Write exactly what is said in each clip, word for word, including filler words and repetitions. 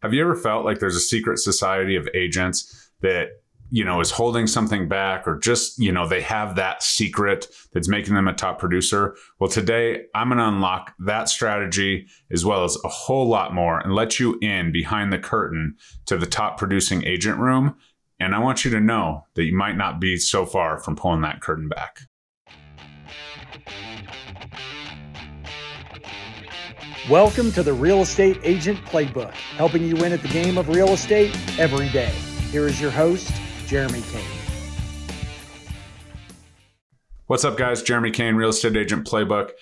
Have you ever felt like there's a secret society of agents that, you know, is holding something back, or just, you know, they have that secret that's making them a top producer? Well, today I'm going to unlock that strategy as well as a whole lot more and let you in behind the curtain to the top producing agent room. And I want you to know that you might not be so far from pulling that curtain back. Welcome to the Real Estate Agent Playbook, helping you win at the game of real estate every day. Here is your host, Jeremy Kane. What's up, guys? Jeremy Kane, Real Estate Agent Playbook.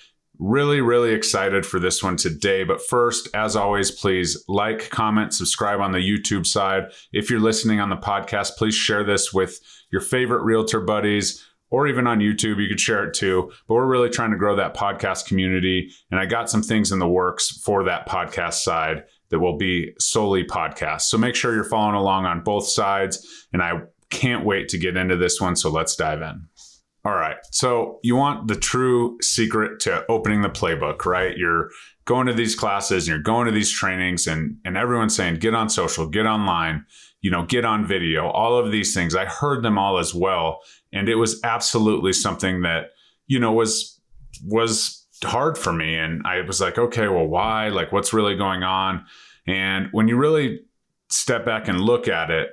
Really, really excited for this one today. But first, as always, please like, comment, subscribe on the YouTube side. If you're listening on the podcast, please share this with your favorite realtor buddies, or even on YouTube, you could share it too. But we're really trying to grow that podcast community. And I got some things in the works for that podcast side that will be solely podcasts. So make sure you're following along on both sides. And I can't wait to get into this one. So let's dive in. All right, so you want the true secret to opening the playbook, right? You're going to these classes and you're going to these trainings and, and everyone's saying, get on social, get online, you know, get on video, all of these things. I heard them all as well. And it was absolutely something that, you know, was, was hard for me. And I was like, okay, well, why? Like, what's really going on? And when you really step back and look at it,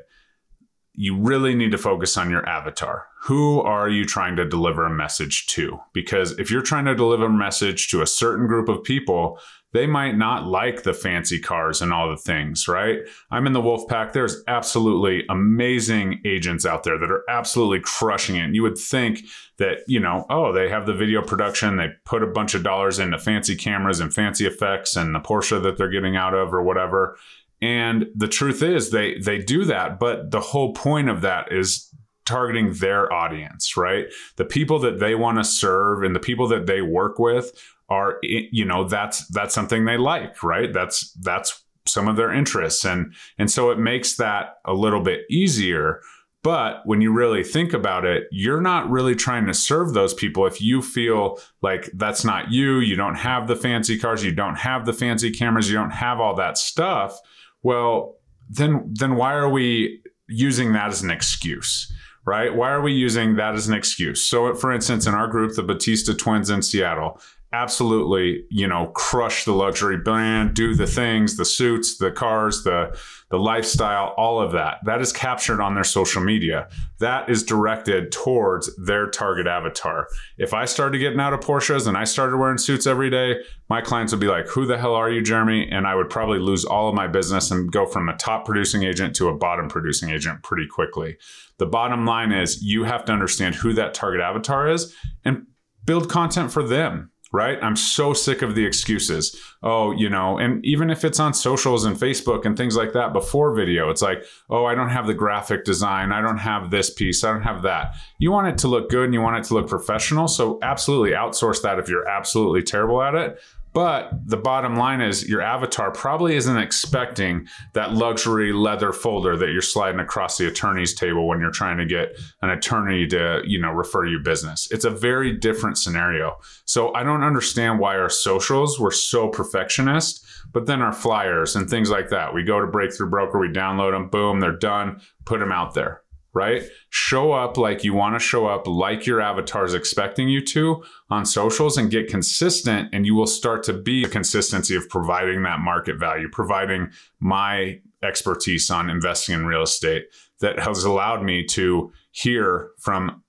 you really need to focus on your avatar. Who are you trying to deliver a message to? Because if you're trying to deliver a message to a certain group of people, they might not like the fancy cars and all the things, right? I'm in the Wolf Pack. There's absolutely amazing agents out there that are absolutely crushing it. And you would think that, you know, oh, they have the video production. They put a bunch of dollars into fancy cameras and fancy effects and the Porsche that they're getting out of or whatever. And the truth is they they do that, but the whole point of that is targeting their audience, right? The people that they want to serve and the people that they work with are, you know, that's that's something they like, right? That's that's some of their interests. And, and so it makes that a little bit easier. But when you really think about it, you're not really trying to serve those people if you feel like that's not you, you don't have the fancy cars, you don't have the fancy cameras, you don't have all that stuff. Well, then then why are we using that as an excuse, right? Why are we using that as an excuse? So, for instance, in our group, the Batista twins in Seattle, absolutely, you know, crush the luxury brand, do the things, the suits, the cars, the, the lifestyle, all of that. That is captured on their social media. That is directed towards their target avatar. If I started getting out of Porsches and I started wearing suits every day, my clients would be like, who the hell are you, Jeremy? And I would probably lose all of my business and go from a top producing agent to a bottom producing agent pretty quickly. The bottom line is you have to understand who that target avatar is and build content for them. Right? I'm so sick of the excuses. Oh, you know, and even if it's on socials and Facebook and things like that before video, it's like, oh, I don't have the graphic design. I don't have this piece. I don't have that. You want it to look good and you want it to look professional. So absolutely outsource that if you're absolutely terrible at it. But the bottom line is your avatar probably isn't expecting that luxury leather folder that you're sliding across the attorney's table when you're trying to get an attorney to, you know, refer you business. It's a very different scenario. So I don't understand why our socials were so perfectionist, but then our flyers and things like that. We go to Breakthrough Broker, we download them, boom, they're done, put them out there. Right? Show up like you want to show up, like your avatar is expecting you to on socials, and get consistent, and you will start to be the consistency of providing that market value, providing my expertise on investing in real estate that has allowed me to hear from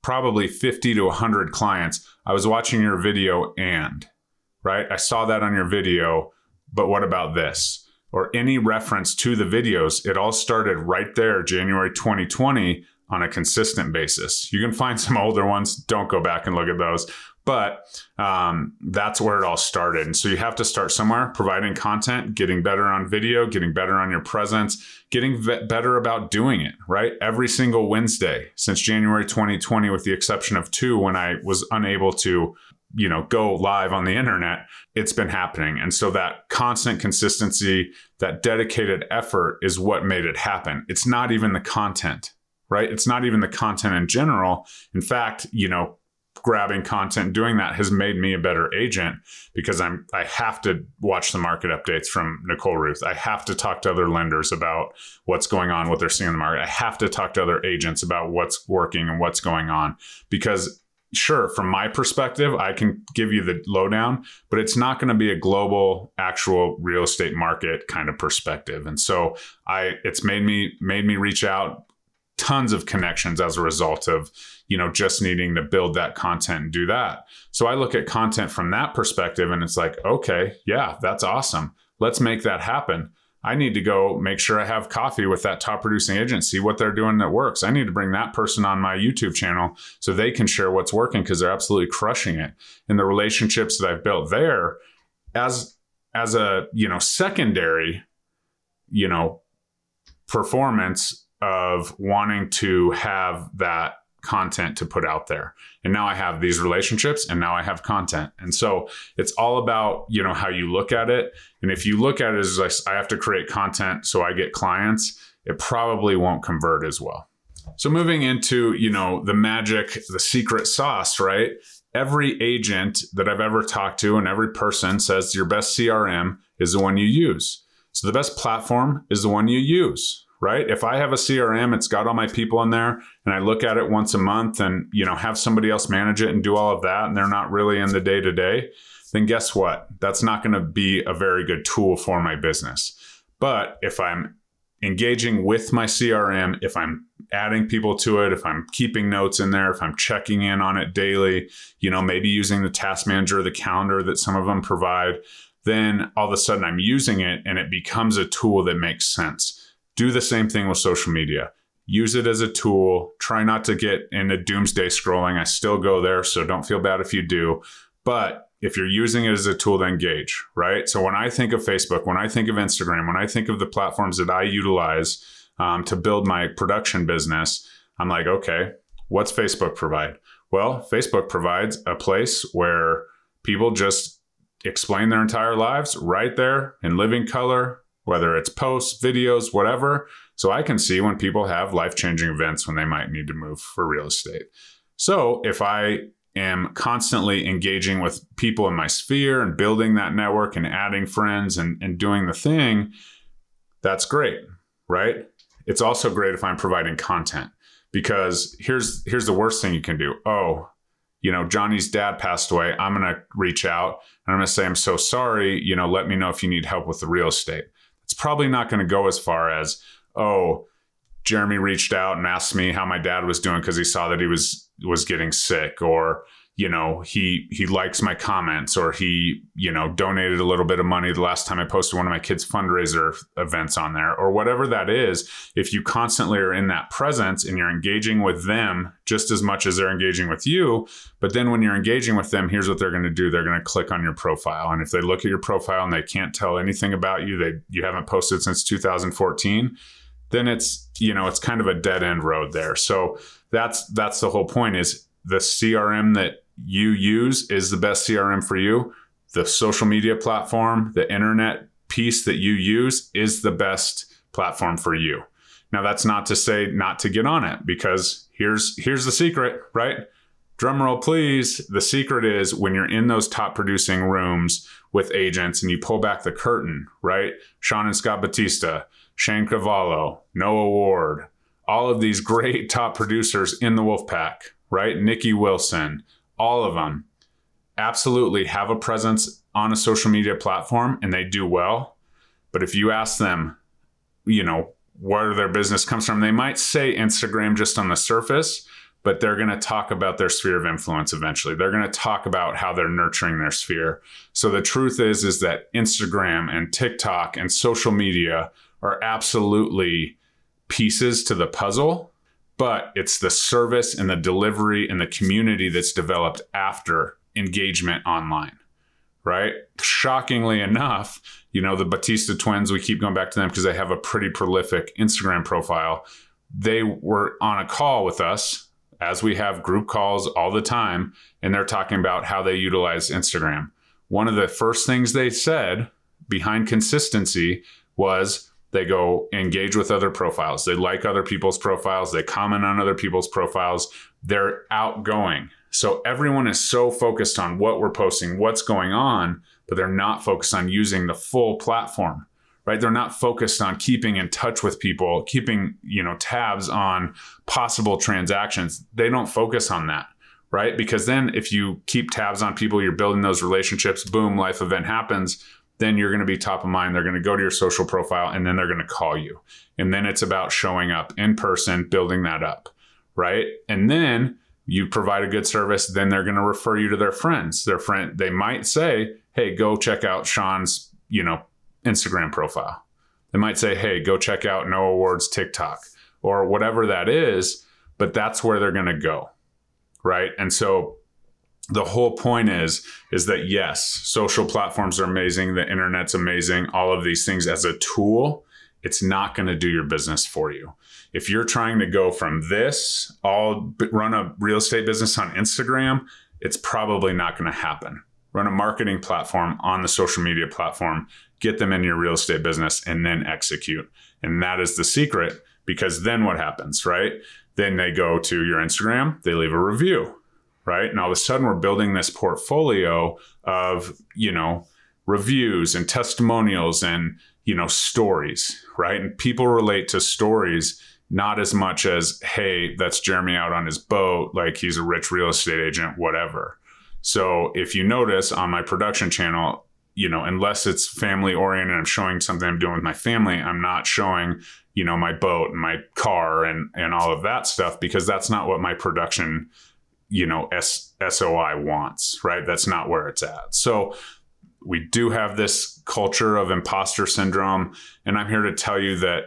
probably fifty to one hundred clients. I was watching your video and, right? I saw that on your video, but what about this? Or any reference to the videos, it all started right there, January twenty twenty, on a consistent basis. You can find some older ones, don't go back and look at those, but um, that's where it all started. And so you have to start somewhere, providing content, getting better on video, getting better on your presence, getting v- better about doing it, right? Every single Wednesday since January twenty twenty, with the exception of two when I was unable to, you know, go live on the internet, it's been happening. And so that constant consistency, that dedicated effort is what made it happen. It's not even the content, right? It's not even the content in general. In fact, you know, grabbing content, doing that has made me a better agent because I'm I have to watch the market updates from Nicole Ruth. I have to talk to other lenders about what's going on, what they're seeing in the market. I have to talk to other agents about what's working and what's going on, because sure, from my perspective, I can give you the lowdown, but it's not going to be a global actual real estate market kind of perspective. And so I it's made me made me reach out tons of connections as a result of, you know, just needing to build that content and do that. So I look at content from that perspective and it's like, okay, yeah, that's awesome. Let's make that happen. I need to go make sure I have coffee with that top producing agent, see what they're doing that works. I need to bring that person on my YouTube channel so they can share what's working, because they're absolutely crushing it. And the relationships that I've built there as, as a, you know, secondary, you know, performance of wanting to have that content to put out there. And now I have these relationships and now I have content. And so it's all about, you know, how you look at it. And if you look at it as like, I have to create content so I get clients, it probably won't convert as well. So moving into, you know, the magic, the secret sauce, right? Every agent that I've ever talked to and every person says your best C R M is the one you use. So the best platform is the one you use. Right? If I have a C R M, it's got all my people in there and I look at it once a month and, you know, have somebody else manage it and do all of that, and they're not really in the day to day, then guess what? That's not going to be a very good tool for my business. But if I'm engaging with my C R M, if I'm adding people to it, if I'm keeping notes in there, if I'm checking in on it daily, you know, maybe using the task manager, or the calendar that some of them provide, then all of a sudden I'm using it and it becomes a tool that makes sense. Do the same thing with social media. Use it as a tool. Try not to get into doomsday scrolling. I still go there, so don't feel bad if you do. But if you're using it as a tool to engage, right? So when I think of Facebook, when I think of Instagram, when I think of the platforms that I utilize um, to build my production business, I'm like, okay, what's Facebook provide? Well, Facebook provides a place where people just explain their entire lives right there in living color, whether it's posts, videos, whatever. So I can see when people have life-changing events when they might need to move for real estate. So if I am constantly engaging with people in my sphere and building that network and adding friends and, and doing the thing, that's great, right? It's also great if I'm providing content, because here's here's the worst thing you can do. Oh, you know, Johnny's dad passed away. I'm going to reach out and I'm going to say, I'm so sorry. You know, let me know if you need help with the real estate. It's probably not going to go as far as, oh, Jeremy reached out and asked me how my dad was doing because he saw that he was was getting sick, or, you know, he he likes my comments, or he, you know, donated a little bit of money the last time I posted one of my kids' fundraiser events on there, or whatever that is. If you constantly are in that presence and you're engaging with them just as much as they're engaging with you, but then when you're engaging with them, here's what they're going to do. They're going to click on your profile. And if they look at your profile and they can't tell anything about you, they you haven't posted since two thousand fourteen, then it's, you know, it's kind of a dead end road there. So that's that's the whole point, is the C R M that you use is the best C R M for you. The social media platform, the internet piece that you use is the best platform for you. Now, that's not to say not to get on it, because here's here's the secret, right? Drum roll, please. The secret is when you're in those top producing rooms with agents and you pull back the curtain, right? Sean and Scott Batista, Shane Cavallo, Noah Ward, all of these great top producers in the Wolf Pack, right? Nikki Wilson, all of them absolutely have a presence on a social media platform and they do well. But if you ask them, you know, where their business comes from, they might say Instagram just on the surface, but they're going to talk about their sphere of influence eventually. They're going to talk about how they're nurturing their sphere. So the truth is, is that Instagram and TikTok and social media are absolutely pieces to the puzzle. But it's the service and the delivery and the community that's developed after engagement online, right? Shockingly enough, you know, the Batista twins, we keep going back to them because they have a pretty prolific Instagram profile. They were on a call with us, as we have group calls all the time, and they're talking about how they utilize Instagram. One of the first things they said behind consistency was, they go engage with other profiles. They like other people's profiles. They comment on other people's profiles. They're outgoing. So everyone is so focused on what we're posting, what's going on, but they're not focused on using the full platform, right? They're not focused on keeping in touch with people, keeping, you know, tabs on possible transactions. They don't focus on that, right? Because then if you keep tabs on people, you're building those relationships, boom, life event happens, then you're going to be top of mind. They're going to go to your social profile and then they're going to call you. And then it's about showing up in person, building that up, right? And then you provide a good service, then they're going to refer you to their friends. Their friend, they might say, hey, go check out Sean's, you know, Instagram profile. They might say, hey, go check out Noah Ward's TikTok or whatever that is, but that's where they're going to go, right? And so the whole point is, is that yes, social platforms are amazing. The internet's amazing. All of these things as a tool, it's not going to do your business for you. If you're trying to go from this, I'll run a real estate business on Instagram, it's probably not going to happen. Run a marketing platform on the social media platform, get them in your real estate business, and then execute. And that is the secret, because then what happens, right? Then they go to your Instagram, they leave a review, right? And all of a sudden we're building this portfolio of, you know, reviews and testimonials and, you know, stories, right? And people relate to stories, not as much as, hey, that's Jeremy out on his boat, like he's a rich real estate agent, whatever. So if you notice on my production channel, you know, unless it's family oriented, I'm showing something I'm doing with my family, I'm not showing, you know, my boat and my car and, and all of that stuff, because that's not what my production, you know, S O I wants, right? That's not where it's at. So we do have this culture of imposter syndrome. And I'm here to tell you that,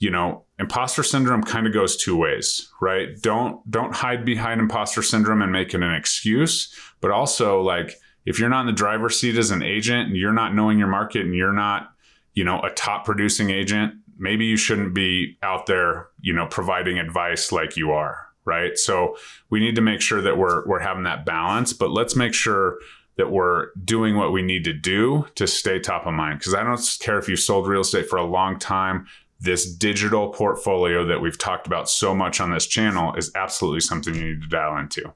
you know, imposter syndrome kind of goes two ways, right? Don't, don't hide behind imposter syndrome and make it an excuse. But also, like, if you're not in the driver's seat as an agent and you're not knowing your market and you're not, you know, a top producing agent, maybe you shouldn't be out there, you know, providing advice like you are, right? So we need to make sure that we're, we're having that balance, but let's make sure that we're doing what we need to do to stay top of mind. Because I don't care if you've sold real estate for a long time, this digital portfolio that we've talked about so much on this channel is absolutely something you need to dial into.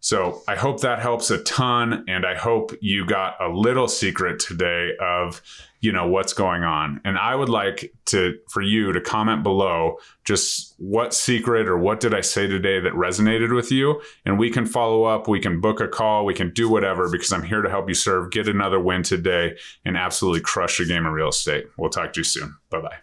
So I hope that helps a ton. And I hope you got a little secret today of, you know, what's going on. And I would like to, for you to comment below just what secret or what did I say today that resonated with you? And we can follow up, we can book a call, we can do whatever, because I'm here to help you serve, get another win today, and absolutely crush your game of real estate. We'll talk to you soon. Bye-bye.